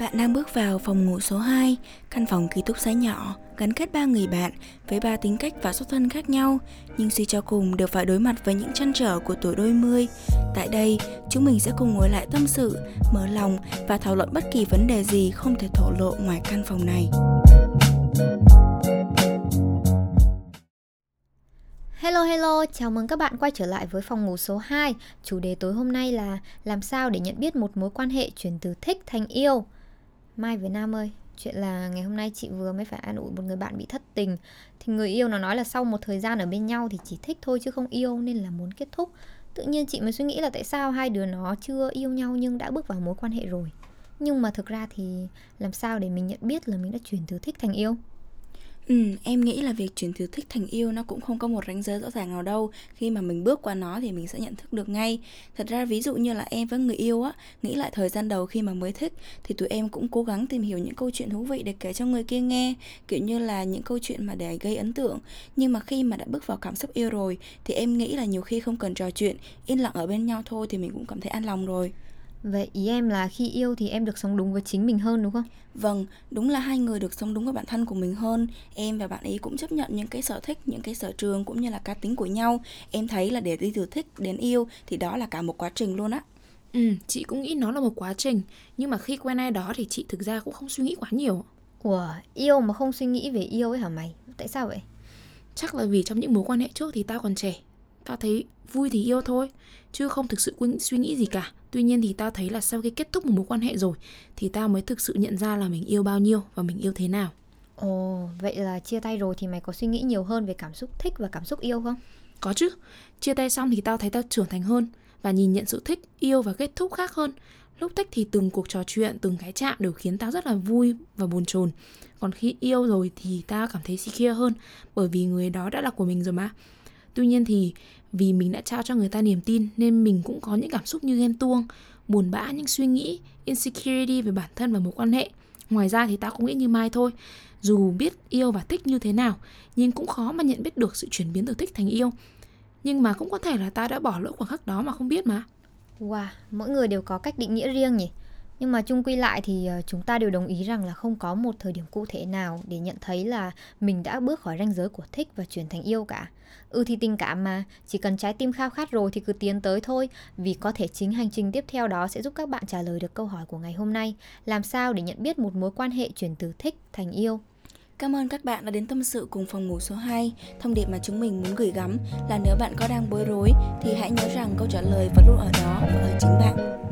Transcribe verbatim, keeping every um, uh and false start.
Bạn đang bước vào phòng ngủ số hai, căn phòng ký túc xá nhỏ, gắn kết ba người bạn với ba tính cách và xuất thân khác nhau, nhưng suy cho cùng đều phải đối mặt với những trăn trở của tuổi đôi mươi. Tại đây, chúng mình sẽ cùng ngồi lại tâm sự, mở lòng và thảo luận bất kỳ vấn đề gì không thể thổ lộ ngoài căn phòng này. Hello hello, chào mừng các bạn quay trở lại với phòng ngủ số hai. Chủ đề tối hôm nay là làm sao để nhận biết một mối quan hệ chuyển từ thích thành yêu. Mai Việt Nam ơi, chuyện là ngày hôm nay chị vừa mới phải an ủi một người bạn bị thất tình. Thì người yêu nó nói là sau một thời gian ở bên nhau thì chỉ thích thôi chứ không yêu nên là muốn kết thúc. Tự nhiên chị mới suy nghĩ là tại sao hai đứa nó chưa yêu nhau nhưng đã bước vào mối quan hệ rồi. Nhưng mà thực ra thì làm sao để mình nhận biết là mình đã chuyển từ thích thành yêu? Ừ, em nghĩ là việc chuyển từ thích thành yêu nó cũng không có một ranh giới rõ ràng nào đâu. Khi mà mình bước qua nó thì mình sẽ nhận thức được ngay. Thật ra ví dụ như là em với người yêu á, nghĩ lại thời gian đầu khi mà mới thích thì tụi em cũng cố gắng tìm hiểu những câu chuyện thú vị để kể cho người kia nghe, kiểu như là những câu chuyện mà để gây ấn tượng. Nhưng mà khi mà đã bước vào cảm xúc yêu rồi thì em nghĩ là nhiều khi không cần trò chuyện, yên lặng ở bên nhau thôi thì mình cũng cảm thấy an lòng rồi. Vậy ý em là khi yêu thì em được sống đúng với chính mình hơn đúng không? Vâng, đúng là hai người được sống đúng với bản thân của mình hơn. Em và bạn ấy cũng chấp nhận những cái sở thích, những cái sở trường cũng như là cá tính của nhau. Em thấy là để đi từ thích đến yêu thì đó là cả một quá trình luôn á. Ừ, chị cũng nghĩ nó là một quá trình. Nhưng mà khi quen ai đó thì chị thực ra cũng không suy nghĩ quá nhiều. Ủa, yêu mà không suy nghĩ về yêu ấy hả mày? Tại sao vậy? Chắc là vì trong những mối quan hệ trước thì tao còn trẻ, tao thấy vui thì yêu thôi, chứ không thực sự suy nghĩ gì cả. Tuy nhiên thì tao thấy là sau khi kết thúc một mối quan hệ rồi thì tao mới thực sự nhận ra là mình yêu bao nhiêu và mình yêu thế nào. Ồ, vậy là chia tay rồi thì mày có suy nghĩ nhiều hơn về cảm xúc thích và cảm xúc yêu không? Có chứ, chia tay xong thì tao thấy tao trưởng thành hơn và nhìn nhận sự thích, yêu và kết thúc khác hơn. Lúc thích thì từng cuộc trò chuyện, từng cái chạm đều khiến tao rất là vui và bồn chồn. Còn khi yêu rồi thì tao cảm thấy secure hơn bởi vì người đó đã là của mình rồi mà. Tuy nhiên thì vì mình đã trao cho người ta niềm tin nên mình cũng có những cảm xúc như ghen tuông, buồn bã, những suy nghĩ, insecurity về bản thân và mối quan hệ. Ngoài ra thì tao cũng nghĩ như Mai thôi, dù biết yêu và thích như thế nào nhưng cũng khó mà nhận biết được sự chuyển biến từ thích thành yêu. Nhưng mà cũng có thể là tao đã bỏ lỡ khoảng khắc đó mà không biết mà. Wow, mỗi người đều có cách định nghĩa riêng nhỉ? Nhưng mà chung quy lại thì chúng ta đều đồng ý rằng là không có một thời điểm cụ thể nào để nhận thấy là mình đã bước khỏi ranh giới của thích và chuyển thành yêu cả. Ừ thì tình cảm mà, chỉ cần trái tim khao khát rồi thì cứ tiến tới thôi, vì có thể chính hành trình tiếp theo đó sẽ giúp các bạn trả lời được câu hỏi của ngày hôm nay, làm sao để nhận biết một mối quan hệ chuyển từ thích thành yêu. Cảm ơn các bạn đã đến tâm sự cùng phòng ngủ số hai. Thông điệp mà chúng mình muốn gửi gắm là nếu bạn có đang bối rối thì hãy nhớ rằng câu trả lời vẫn luôn ở đó và ở chính bạn.